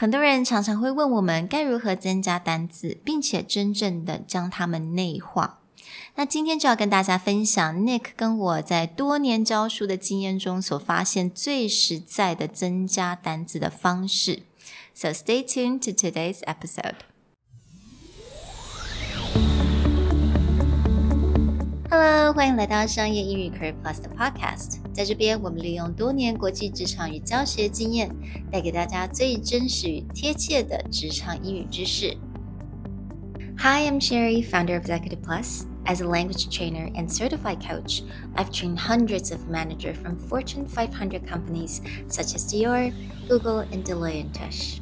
很多人常常会问我们该如何增加单字，并且真正的将它们内化。那今天就要跟大家分享 Nick 跟我在多年教书的经验中所发现最实在的增加单字的方式。So stay tuned to today's episode. Hello, 欢迎来到商业英语 Career Plus 的 Podcast。在这边，我们利用多年国际职场与教学经验，带给大家最真实与贴切的职场英语知识。Hi, I'm Sherry, founder of Executive Plus. As a language trainer and certified coach, I've trained hundreds of managers from Fortune 500 companies such as Dior, Google, and Deloitte.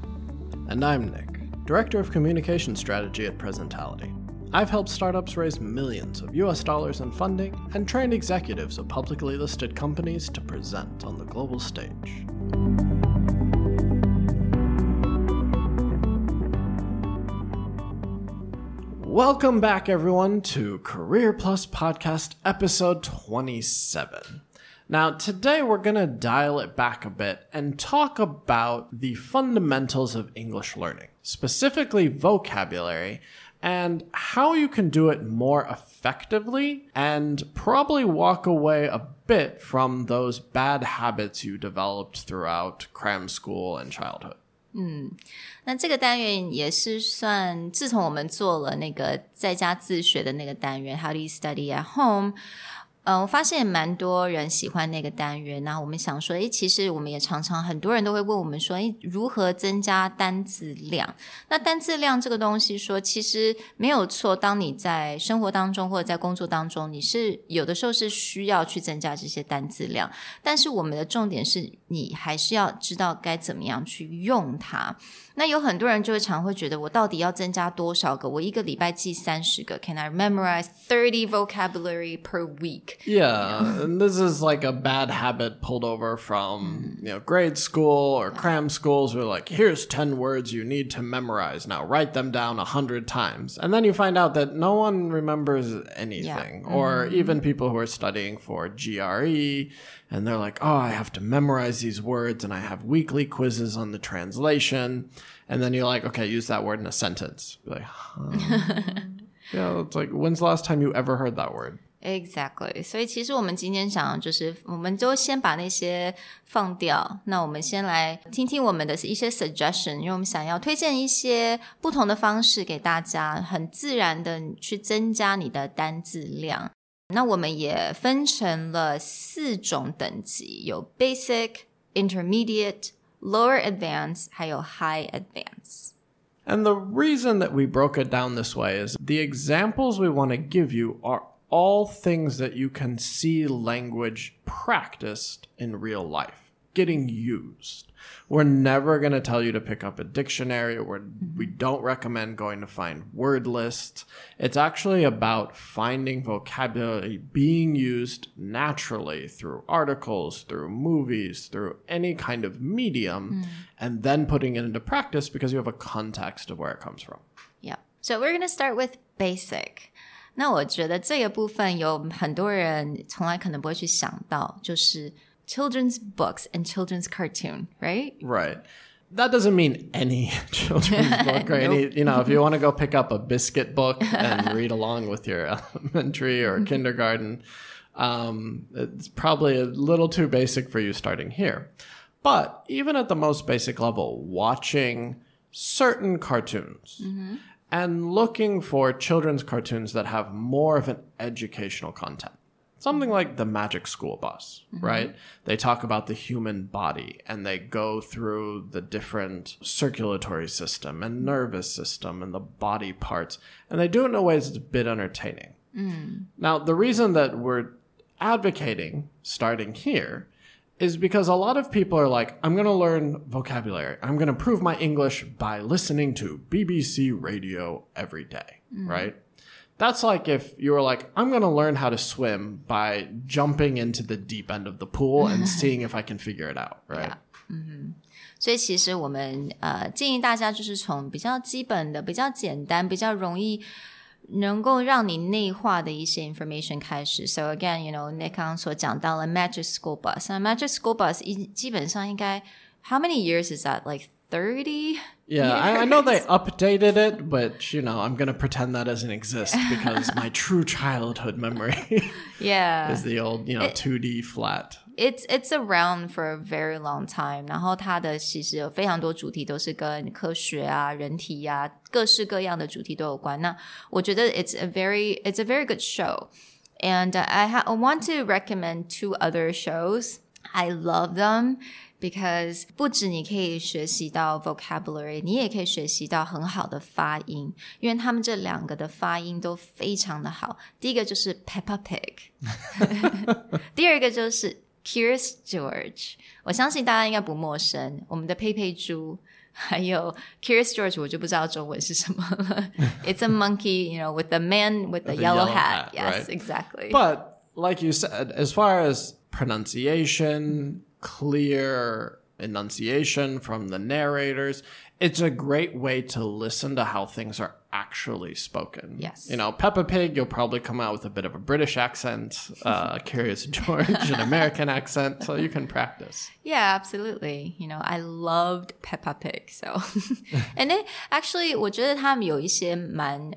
And I'm Nick, Director of Communication Strategy at Presentality. I've helped startups raise millions of US dollars in funding and trained executives of publicly listed companies to present on the global stage.Welcome back, everyone, to Career Plus Podcast Episode 27. Now, today we're going to dial it back a bit and talk about the fundamentals of English learning, specifically vocabulary, and how you can do it more effectively and probably walk away a bit from those bad habits you developed throughout cram school and childhood.那这个单元也是算自从我们做了那个在家自学的那个单元 How do you study at home?我发现也蛮多人喜欢那个单元，然后我们想说其实我们也常常很多人都会问我们说如何增加单字量。那单字量这个东西说其实没有错，当你在生活当中或者在工作当中，你是有的时候是需要去增加这些单字量，但是我们的重点是你还是要知道该怎么样去用它。那有很多人就会常会觉得我到底要增加多少个，我一个礼拜记30个 Can I memorize 30 vocabulary per week?Yeah, you know? And this is like a bad habit pulled over from, you know, grade school or cram schools where like, here's 10 words you need to memorize. Now write them down 100 times. And then you find out that no one remembers anything, or even people who are studying for GRE, and they're like, oh, I have to memorize these words, and I have weekly quizzes on the translation. And then you're like, okay, use that word in a sentence. You're like, yeah, it's like, when's the last time you ever heard that word?Exactly. 所以其实我们今天想就是我们就先把那些放掉，那我们先来听听我们的一些 suggestion， 因为我们想要推荐一些不同的方式给大家，很自然的去增加你的单字量。那我们也分成了4种等级，有 Basic, Intermediate, Lower Advanced 还有 High Advanced。And the reason that we broke it down this way is the examples we want to give you are all things that you can see language practiced in real life, getting used. We're never going to tell you to pick up a dictionary. We don't recommend going to find word lists. It's actually about finding vocabulary being used naturally through articles, through movies, through any kind of medium, and then putting it into practice because you have a context of where it comes from. Yeah. So we're going to start with basic.那我觉得这个部分有很多人从来可能不会去想到，就是 children's books and children's cartoon, right? Right. That doesn't mean any children's book or any, you know, if you want to go pick up a biscuit book and read along with your elementary or kindergarten, it's probably a little too basic for you starting here. But even at the most basic level, watching certain cartoons, and looking for children's cartoons that have more of an educational content. Something like The Magic School Bus, right? They talk about the human body, and they go through the different circulatory system and nervous system and the body parts, and they do it in a way that's a bit entertaining. Now, the reason that we're advocating starting here is because a lot of people are like, I'm going to learn vocabulary. I'm going to improve my English by listening to BBC Radio every day, right? That's like if you were like, I'm going to learn how to swim by jumping into the deep end of the pool and seeing if I can figure it out, right?所以其实我们建议大家就是从比较基本的、比较简单、比较容易能够让你内化的一些 information 开始。 So again, you know, Nick 刚刚所讲到了 Magic School Bus. Magic School Bus 基本上应该 How many years is that? Like 30 Yeah, I know they updated it, but, you know, I'm going to pretend that doesn't exist because my true childhood memory is the old, you know, 2D flat. It's around for a very long time. 然后它的其实有非常多主题都是跟科学啊、人体啊、各式各样的主题都有关。那我觉得 it's a very good show. And I want to recommend two other shows. I love them.Because 不止你可以学习到 vocabulary， 你也可以学习到很好的发音，因为他们这两个的发音都非常的好。第一个就是 Peppa Pig， 第二个就是 Curious George， 我相信大家应该不陌生，我们的佩佩猪，还有 Curious George 我就不知道中文是什么了。It's a monkey, you know, with a man with a yellow hat. Yes, right? Exactly. But like you said, as far as pronunciation...clear enunciation from the narrators, it's a great way to listen to how things are actually spoken. Yes. You know, Peppa Pig, you'll probably come out with a bit of a British accent, Curious George, an American accent, so you can practice. Yeah, absolutely. You know, I loved Peppa Pig, so. And then, actually, 我觉得他们有一些蛮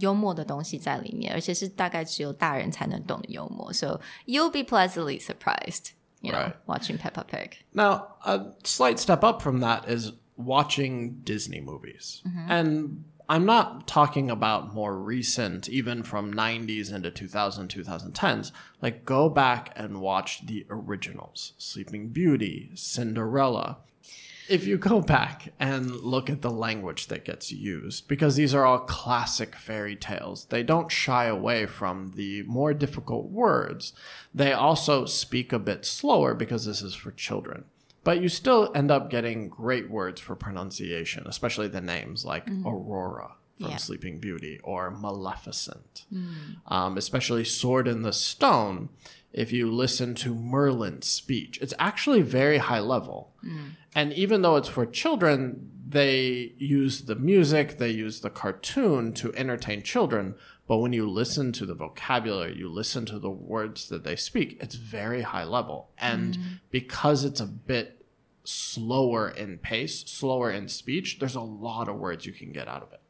幽默的东西在里面，而且是大概只有大人才能懂的幽默, so you'll be pleasantly surprised.You know, right. Watching Peppa Pig. Now, a slight step up from that is watching Disney movies. Mm-hmm. And I'm not talking about more recent, even from 90s into 2000, 2010s. Like, go back and watch the originals. Sleeping Beauty, Cinderella. If you go back and look at the language that gets used, because these are all classic fairy tales, they don't shy away from the more difficult words. They also speak a bit slower because this is for children. But you still end up getting great words for pronunciation, especially the names like Aurora from Sleeping Beauty or Maleficent. Especially Sword in the Stone, if you listen to Merlin's speech, it's actually very high level. And even though it's for children, they use the music, they use the cartoon to entertain children. But when you listen to the vocabulary, you listen to the words that they speak, it's very high level. And because it's a bit slower in pace, slower in speech, there's a lot of words you can get out of it.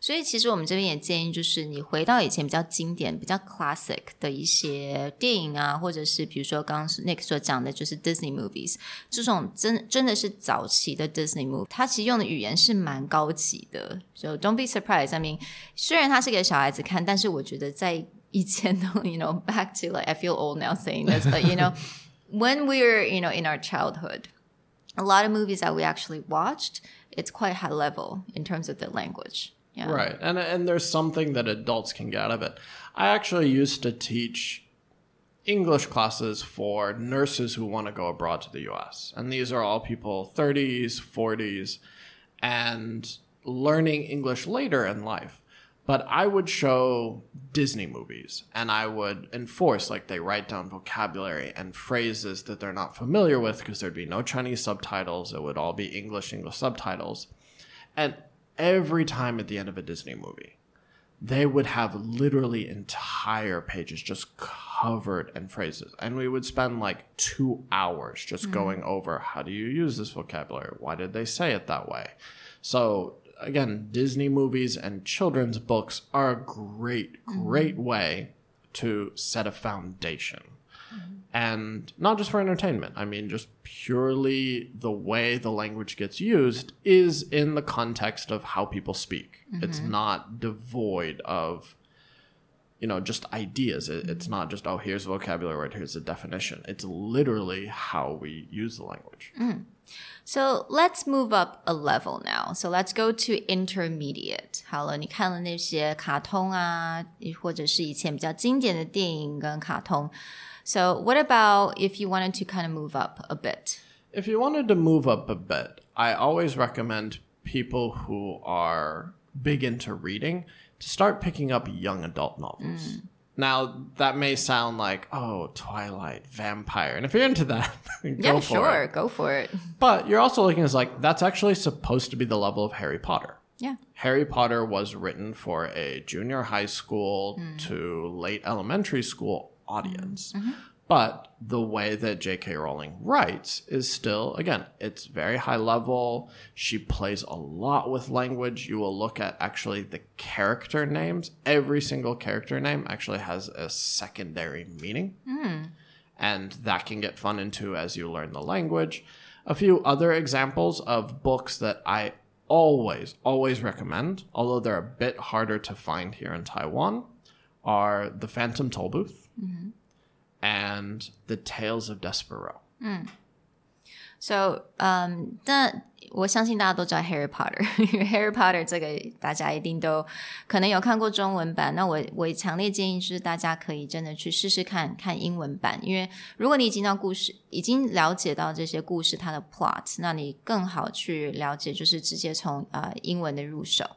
所以其实我们这边也建议就是你回到以前比较经典比较 classic 的一些电影啊，或者是比如说刚刚 Nick 所讲的就是 Disney movies 这种 真的是早期的 Disney movie， 它其实用的语言是蛮高级的， So don't be surprised. I mean 虽然它是给小孩子看，但是我觉得在以前的 you know, back to like I feel old now saying this, but you know when we were you know, in our childhood, a lot of movies that we actually watched, it's quite high level in terms of the language. Yeah. Right. And there's something that adults can get out of it. I actually used to teach English classes for nurses who want to go abroad to the U.S. And these are all people 30s, 40s, and learning English later in life. But I would show Disney movies, and I would enforce, like, they write down vocabulary and phrases that they're not familiar with because there'd be no Chinese subtitles. It would all be English subtitles. And every time at the end of a Disney movie, they would have literally entire pages just covered in phrases. And we would spend, like, 2 hours just going over, how do you use this vocabulary? Why did they say it that way? So...Again, Disney movies and children's books are a great way to set a foundation. And not just for entertainment. I mean, just purely the way the language gets used is in the context of how people speak. It's not devoid of, you know, just ideas. It's not just, oh, here's a vocabulary word, here's a definition. It's literally how we use the language. So let's move up a level now. So let's go to intermediate. 好了，你看了那些卡通啊，或者是以前比较经典的电影跟卡通。So what about if you wanted to kind of move up a bit? If you wanted to move up a bit, I always recommend people who are big into reading to start picking up young adult novels. Now, that may sound like, oh, Twilight, Vampire. And if you're into that, go for it. But you're also looking at it as like, that's actually supposed to be the level of Harry Potter. Yeah. Harry Potter was written for a junior high school to late elementary school audience. But the way that J.K. Rowling writes is still, again, it's very high level. She plays a lot with language. You will look at actually the character names. Every single character name actually has a secondary meaning. Mm. And that can get fun into as you learn the language. A few other examples of books that I always recommend, although they're a bit harder to find here in Taiwan, are The Phantom Tollbooth. Mm-hmm. And the Tales of Desperaux. Mm. So, 我相信大家都知道 Harry Potter， 因为 Harry Potter 这个大家一定都可能有看过中文版。那我强烈建议是大家可以真的去试试看英文版，因为如果你已经了解到这些故事它的 plot， 那你更好去了解，就是直接从英文的入手。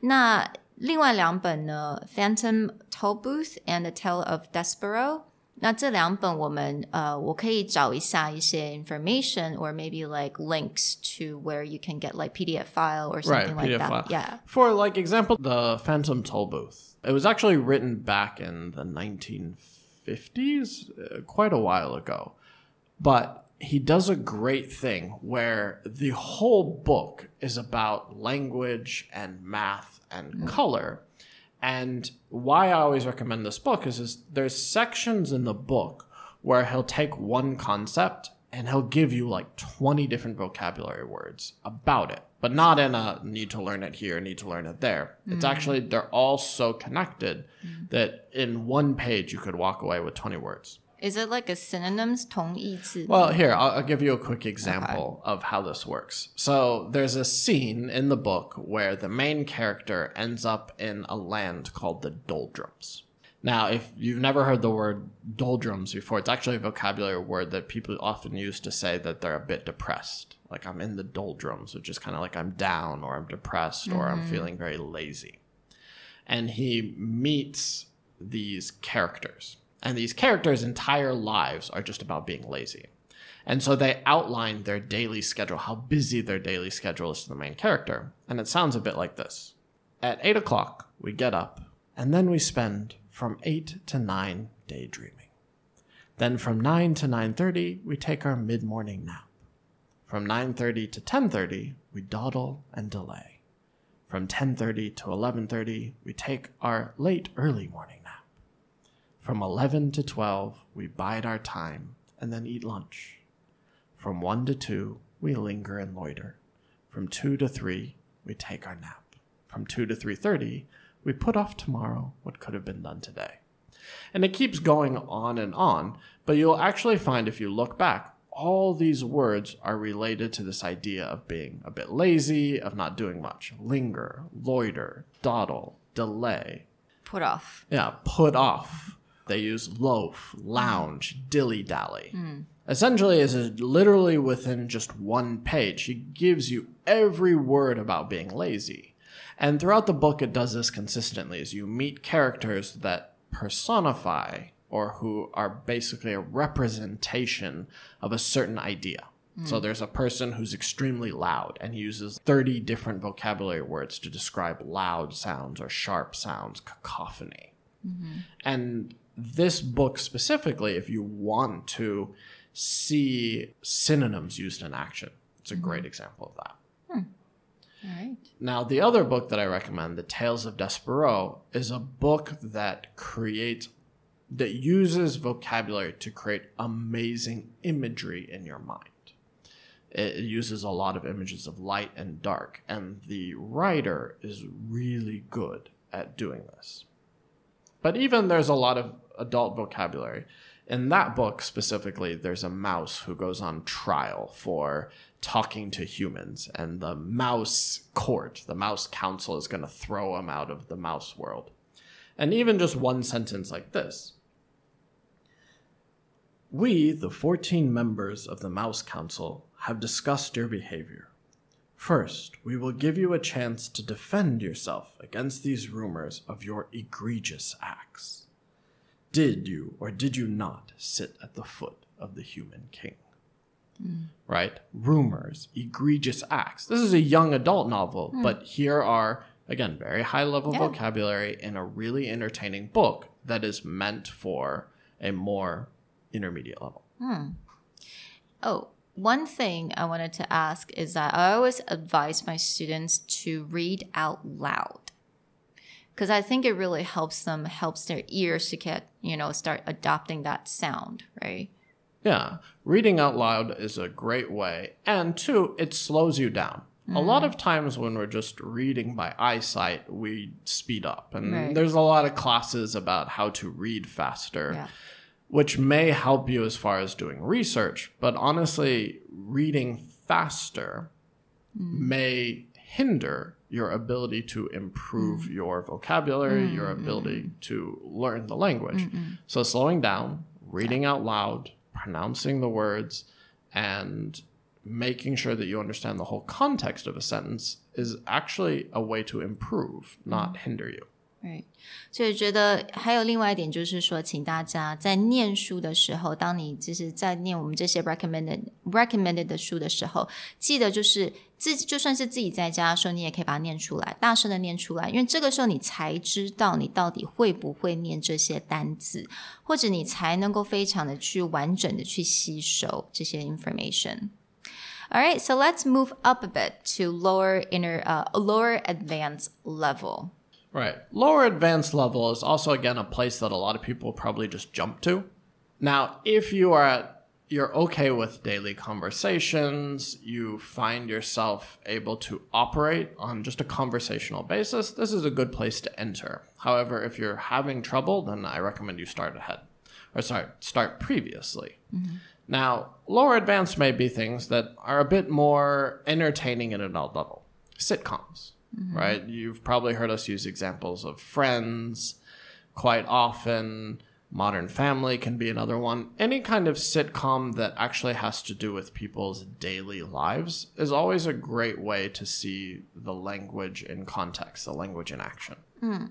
那另外两本呢， Phantom Tollbooth and The Tale of Desperaux，那这两本我可以找一下一些 information or maybe like links to where you can get like PDF file or something right, like PDF that. File. Yeah. For like example, The Phantom Tollbooth. It was actually written back in the 1950s, quite a while ago. But he does a great thing where the whole book is about language and math and color.And why I always recommend this book is there's sections in the book where he'll take one concept and he'll give you like 20 different vocabulary words about it, but not in a need to learn it here, need to learn it there. Mm. It's actually, they're all so connected that in one page you could walk away with 20 words. Is it like a synonyms? 同义字? Well, here, I'll give you a quick example of how this works. So there's a scene in the book where the main character ends up in a land called the doldrums. Now, if you've never heard the word doldrums before, it's actually a vocabulary word that people often use to say that they're a bit depressed. Like, I'm in the doldrums, which is kind of like I'm down or I'm depressed or I'm feeling very lazy. And he meets these characters.And these characters' entire lives are just about being lazy. And so they outline their daily schedule, how busy their daily schedule is to the main character. And it sounds a bit like this. At 8 o'clock, we get up, and then we spend from 8 to 9 daydreaming. Then from 9 to 9:30, we take our mid-morning nap. From 9:30 to 10:30, we dawdle and delay. From 10:30 to 11:30, we take our late early morning nap.From 11 to 12, we bide our time and then eat lunch. From 1 to 2, we linger and loiter. From 2 to 3, we take our nap. From 2 to 3:30, we put off tomorrow what could have been done today. And it keeps going on, but you'll actually find if you look back, all these words are related to this idea of being a bit lazy, of not doing much. Linger, loiter, dawdle, delay. Put off. Yeah, put off.They use loaf, lounge, dilly-dally. Mm. Essentially, it's literally within just one page. He gives you every word about being lazy. And throughout the book, it does this consistently, is you meet characters that personify or who are basically a representation of a certain idea. Mm. So there's a person who's extremely loud and uses 30 different vocabulary words to describe loud sounds or sharp sounds, cacophony. Mm-hmm. And...This book specifically, if you want to see synonyms used in action, it's a great example of that. Hmm. All right. Now, the other book that I recommend, The Tales of Desperaux, is a book that uses vocabulary to create amazing imagery in your mind. It uses a lot of images of light and dark, and the writer is really good at doing this. But even there's a lot of adult vocabulary. In that book specifically, there's a mouse who goes on trial for talking to humans. And the mouse court, the mouse council is going to throw him out of the mouse world. And even just one sentence like this. We, the 14 members of the mouse council, have discussed your behavior. First, we will give you a chance to defend yourself against these rumors of your egregious acts. Did you or did you not sit at the foot of the human king? Mm. Right? Rumors, egregious acts. This is a young adult novel, but here are, again, very high-level vocabulary in a really entertaining book that is meant for a more intermediate level. Hmm. Oh, one thing I wanted to ask is that I always advise my students to read out loud. Because I think it really helps them, helps their ears to get, you know, start adopting that sound, right? Yeah. Reading out loud is a great way. And two, it slows you down. Mm. A lot of times when we're just reading by eyesight, we speed up. And there's a lot of classes about how to read faster, which may help you as far as doing research. But honestly, reading faster may hinder your ability to improve your vocabulary, your ability to learn the language. So slowing down, reading out loud, pronouncing the words, and making sure that you understand the whole context of a sentence is actually a way to improve, not hinder you. Right. 所以觉得还有另外一点就是说，请大家在念书的时候，当你就是在念我们这些 recommended 的书的时候，记得就是自己就算是自己在家的时候，你也可以把它念出来，大声的念出来，因为这个时候你才知道你到底会不会念这些单字，或者你才能够非常的去完整的去吸收这些 information。All right, so let's move up a bit to lower advanced level.Right. Lower advanced level is also, again, a place that a lot of people probably just jump to. Now, if you're okay with daily conversations, you find yourself able to operate on just a conversational basis, this is a good place to enter. However, if you're having trouble, then I recommend you start previously. Mm-hmm. Now, lower advanced may be things that are a bit more entertaining at an adult level. Sitcoms.Mm-hmm. Right? You've probably heard us use examples of Friends quite often. Modern Family can be another one. Any kind of sitcom that actually has to do with people's daily lives is always a great way to see the language in context, the language in action. 嗯，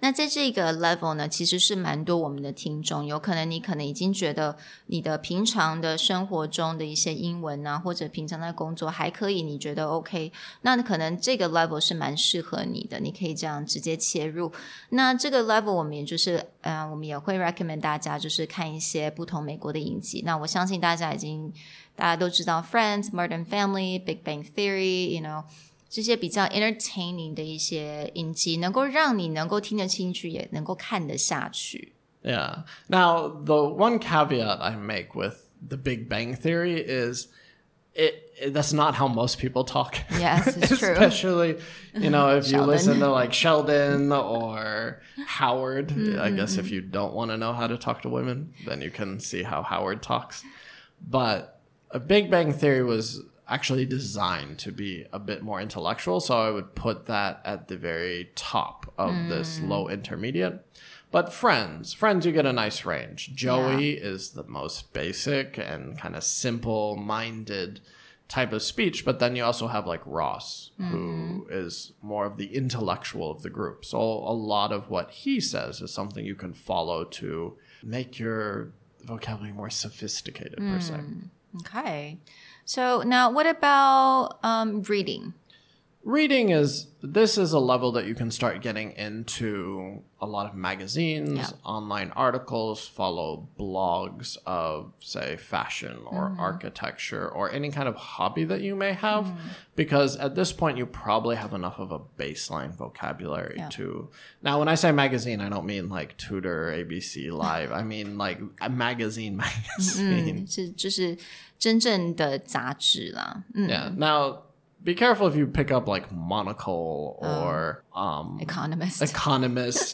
那在这个 level 呢，其实是蛮多我们的听众，有可能你可能已经觉得你的平常的生活中的一些英文啊，或者平常在工作还可以，你觉得 OK， 那可能这个 level 是蛮适合你的，你可以这样直接切入。那这个 level 我们也就是我们也会 recommend 大家就是看一些不同美国的影集。那我相信大家都知道 Friends, Modern Family, Big Bang Theory, you know,这些比较 entertaining 的一些影集能够让你能够听得进去也能够看得下去。Yeah. Now, the one caveat I make with the Big Bang Theory is that's not how most people talk. Yes, it's true. Especially, you know, if you listen to like Sheldon or Howard, I guess if you don't want to know how to talk to women, then you can see how Howard talks. But a Big Bang Theory was...actually designed to be a bit more intellectual, so I would put that at the very top of this low intermediate. But Friends, you get a nice range. Joey is the most basic and kind of simple-minded type of speech, but then you also have like Ross, who is more of the intellectual of the group. So a lot of what he says is something you can follow to make your vocabulary more sophisticated, per se.Okay. So now what about reading? Reading is a level that you can start getting into a lot of magazines, online articles, follow blogs of, say, fashion or architecture or any kind of hobby that you may have, because at this point you probably have enough of a baseline vocabulary to... Now, when I say magazine, I don't mean like Tutor, ABC, Live. I mean like a magazine. 就是真正的杂志啦。Yeah. Now...Be careful if you pick up like Monocle or Economist.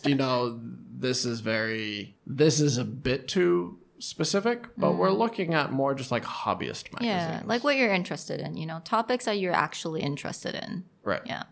You know, this is a bit too specific, but we're looking at more just like hobbyist magazines. Yeah, like what you're interested in, you know, topics that you're actually interested in. Right. Yeah.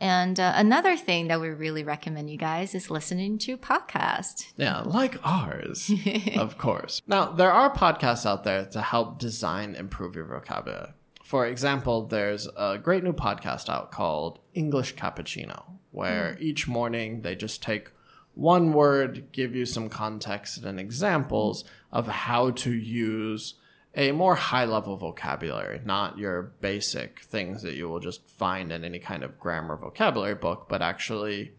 And another thing that we really recommend you guys is listening to podcasts. Yeah, like ours, of course. Now, there are podcasts out there to help design, improve your vocabulary.For example, there's a great new podcast out called English Cappuccino, where each morning they just take one word, give you some context and examples of how to use a more high-level vocabulary, not your basic things that you will just find in any kind of grammar vocabulary book, but actually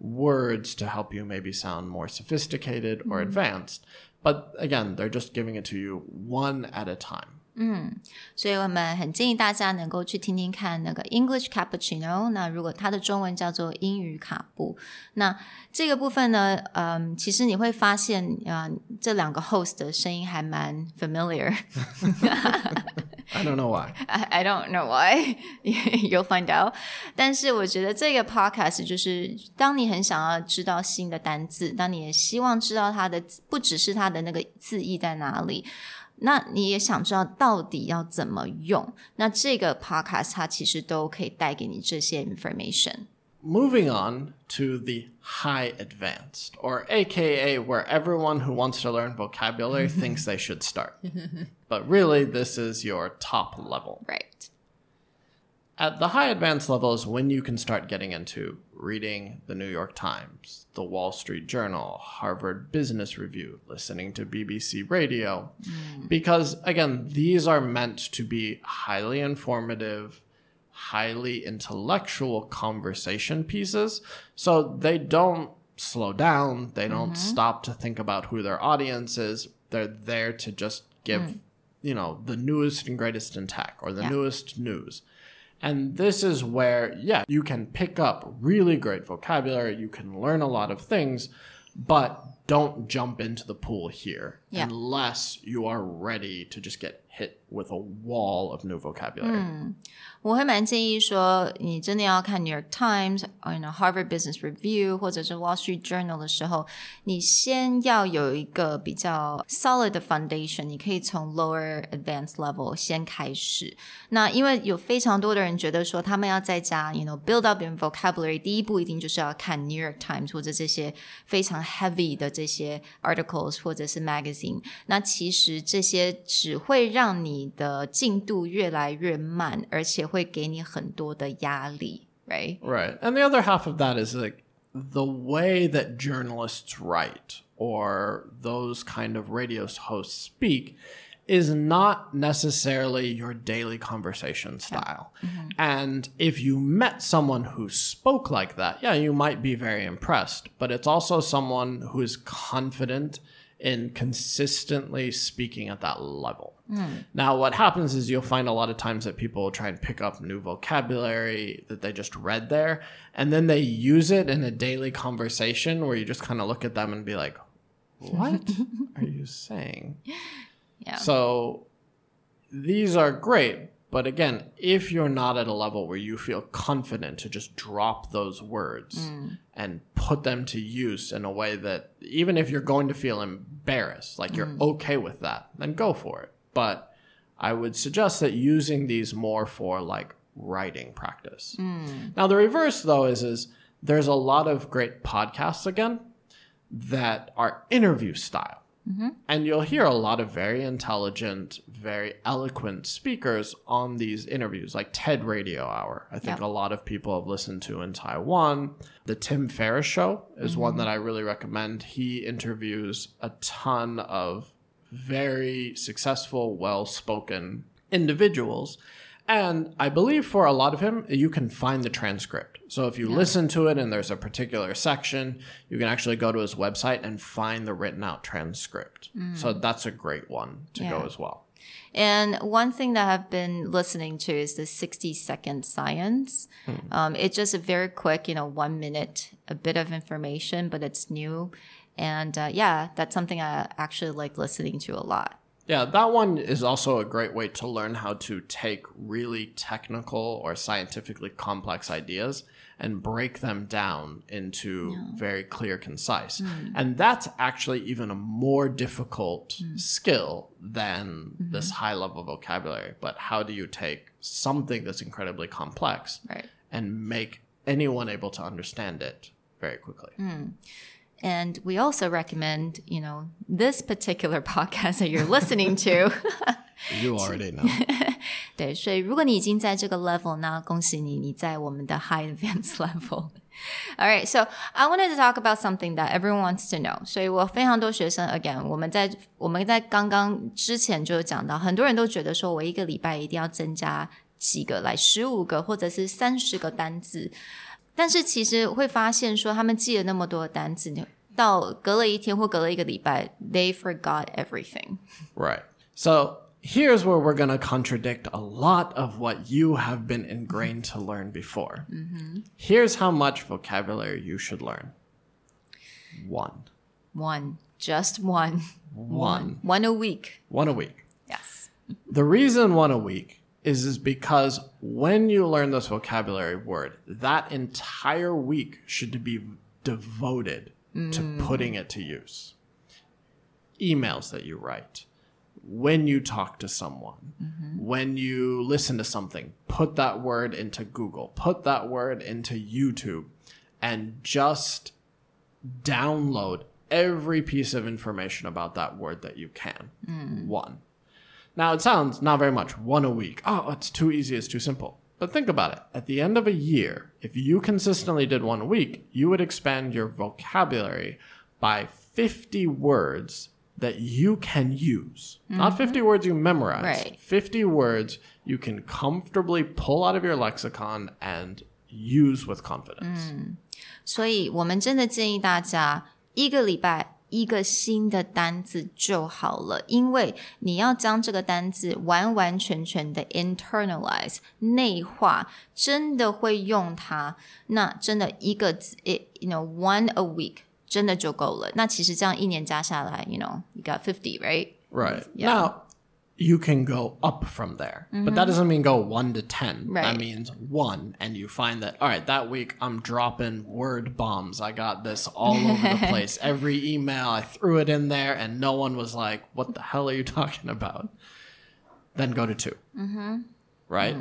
words to help you maybe sound more sophisticated or advanced. But again, they're just giving it to you one at a time. 所以我们很建议大家能够去听听看那个 English Cappuccino， 那如果它的中文叫做英语卡布。那这个部分呢，其实你会发现，这两个 host 的声音还蛮 familiar。 I don't know why. I don't know why. You'll find out. 但是我觉得这个 podcast 就是当你很想要知道新的单字，当你也希望知道它的不只是它的那个字义在哪里，那你也想知道到底要怎么用，那这个 podcast 它其实都可以带给你这些 information. Moving on to the high advanced, or aka where everyone who wants to learn vocabulary thinks they should start. But really, this is your top level. Right. At the high advanced level is when you can start getting into reading the New York Times, the Wall Street Journal, Harvard Business Review, listening to BBC Radio. Because, again, these are meant to be highly informative, highly intellectual conversation pieces. So they don't slow down. They don't stop to think about who their audience is. They're there to just give, you know, the newest and greatest in tech or the newest news. And this is where, yeah, you can pick up really great vocabulary. You can learn a lot of things, but don't jump into the pool here unless you are ready to just get hit with a wall of new vocabulary. 我会蛮建议说，你真的要看 New York Times or Harvard Business Review 或者是 Wall Street Journal 的时候，你先要有一个比较 solid 的 foundation， 你可以从 lower advanced level 先开始。那因为有非常多的人觉得说，他们要在家 build up your vocabulary， 第一步一定就是要看 New York Times 或者这些非常 heavy 的这些 articles 或者是 magazine。 那其实这些只会让你的进度越来越慢，而且会给你很多的压力 right? Right. And the other half of that is like the way that journalists write or those kind of radio hosts speak is not necessarily your daily conversation style. And if you met someone who spoke like that, yeah, you might be very impressed, but it's also someone who is confident in consistently speaking at that level. Now, what happens is you'll find a lot of times that people try and pick up new vocabulary that they just read there, and then they use it in a daily conversation where you just kind of look at them and be like, what are you saying? So these are great. But again, if you're not at a level where you feel confident to just drop those words and put them to use in a way that even if you're going to feel embarrassed, like you're okay with that, then go for it. But I would suggest that using these more for like writing practice. Now, the reverse, though, is there's a lot of great podcasts, again, that are interview style. And you'll hear a lot of very intelligent, very eloquent speakers on these interviews, like TED Radio Hour. I think a lot of people have listened to in Taiwan. The Tim Ferriss Show is one that I really recommend. He interviews a ton of very successful, well-spoken individuals. And I believe for a lot of him, you can find the transcript. So if you listen to it and there's a particular section, you can actually go to his website and find the written out transcript. So that's a great one to go as well. And one thing that I've been listening to is the 60-second science. It's just a very quick, 1 minute, a bit of information, but it's new. And yeah, that's something I actually like listening to a lot.Yeah, that one is also a great way to learn how to take really technical or scientifically complex ideas and break them down into very clear, concise. And that's actually even a more difficult skill than this high-level vocabulary. But how do you take something that's incredibly complex and make anyone able to understand it very quickly? And we also recommend, this particular podcast that you're listening to. You already know. 对，所以如果你已经在这个 level 呢，恭喜你，你在我们的 high advanced level. All right, so I wanted to talk about something that everyone wants to know. 所以我非常多学生 again, 我们在刚刚之前就讲到，很多人都觉得说我一个礼拜一定要增加几个来15个或者是30个单字。但是其实会发现说他们记了那么多单字，到隔了一天或隔了一个礼拜 they forgot everything. Right. So here's where we're going to contradict a lot of what you have been ingrained to learn before. Mm-hmm. Here's how much vocabulary you should learn. One. Just one. One a week. Yes. The reason one a week is because when you learn this vocabulary word, that entire week should be devoted to putting it to use. Emails that you write, when you talk to someone, when you listen to something, put that word into Google, put that word into YouTube, and just download every piece of information about that word that you can. One. Now, it sounds not very much, one a week. Oh, it's too easy, it's too simple. But think about it. At the end of a year, if you consistently did one a week, you would expand your vocabulary by 50 words that you can use. Not 50 words you memorize. Right. 50 words you can comfortably pull out of your lexicon and use with confidence. 所以我们真的建议大家一个礼拜一个新的单字就好了，因为你要将这个单字完完全全的 internalize 内化，真的会用它，那真的一个字 one a week 真的就够了。那其实这样一年加下来 you got 50 right? Right. Yeah. Now you can go up from there but that doesn't mean go 1 to 10 right. That means 1 and you find that all right, that week I'm dropping word bombs. I got this all over the place. Every email I threw it in there and no one was like, what the hell are you talking about? Then go to 2 right?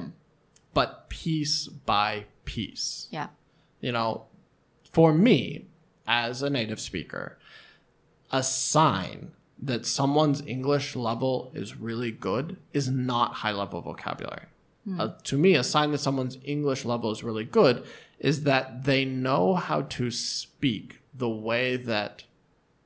But piece by piece. Yeah. For me as a native speaker, a sign that someone's English level is really good is not high-level vocabulary. To me, a sign that someone's English level is really good is that they know how to speak the way that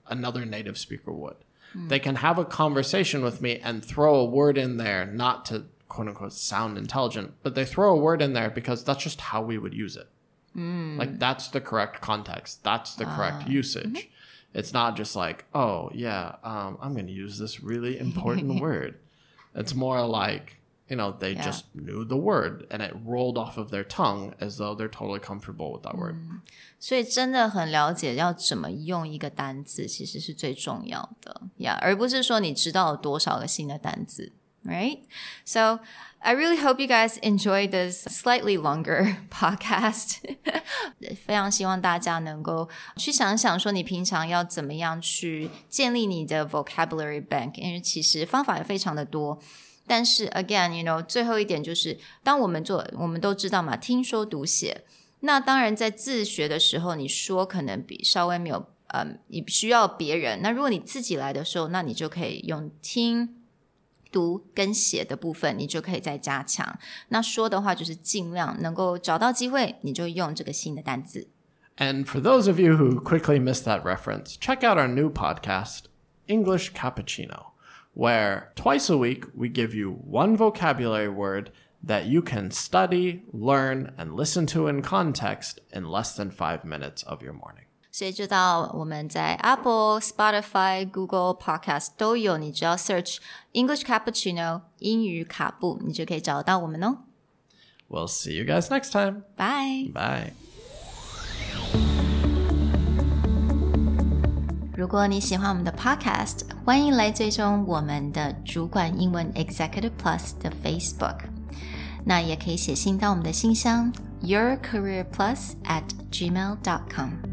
another native speaker would. They can have a conversation with me and throw a word in there, not to, quote-unquote, sound intelligent, but they throw a word in there because that's just how we would use it. Like, that's the correct context. That's the correct usage. It's not just like, oh, yeah, I'm going to use this really important word. It's more like, they just knew the word and it rolled off of their tongue as though they're totally comfortable with that word. 所以真的很了解要怎么用一个单字其实是最重要的。Yeah, 而不是说你知道了多少个新的单字。Right? So I really hope you guys enjoyed this slightly longer podcast. 非常希望大家能够去想想说你平常要怎么样去建立你的 vocabulary bank, 因为其实方法也非常的多。但是 again, 最后一点就是当我们都知道嘛，听说读写。那当然在自学的时候，你说可能比稍微没有你需要别人。那如果你自己来的时候，那你就可以用听读跟写的部分你就可以再加强，那说的话就是尽量能够找到机会你就用这个新的单字。 And for those of you who quickly missed that reference, check out our new podcast, English Cappuccino, where twice a week we give you one vocabulary word that you can study, learn, and listen to in context in less than 5 minutes of your morning。所以就到我们在 Apple, Spotify, Google Podcast 都有，你只要 search English Cappuccino 英语卡布，你就可以找到我们哦。We'll see you guys next time. Bye. Bye. 如果你喜欢我们的 podcast， 欢迎来追踪我们的主管英文 Executive Plus 的 Facebook。那也可以写信到我们的信箱 yourcareerplus@gmail.com。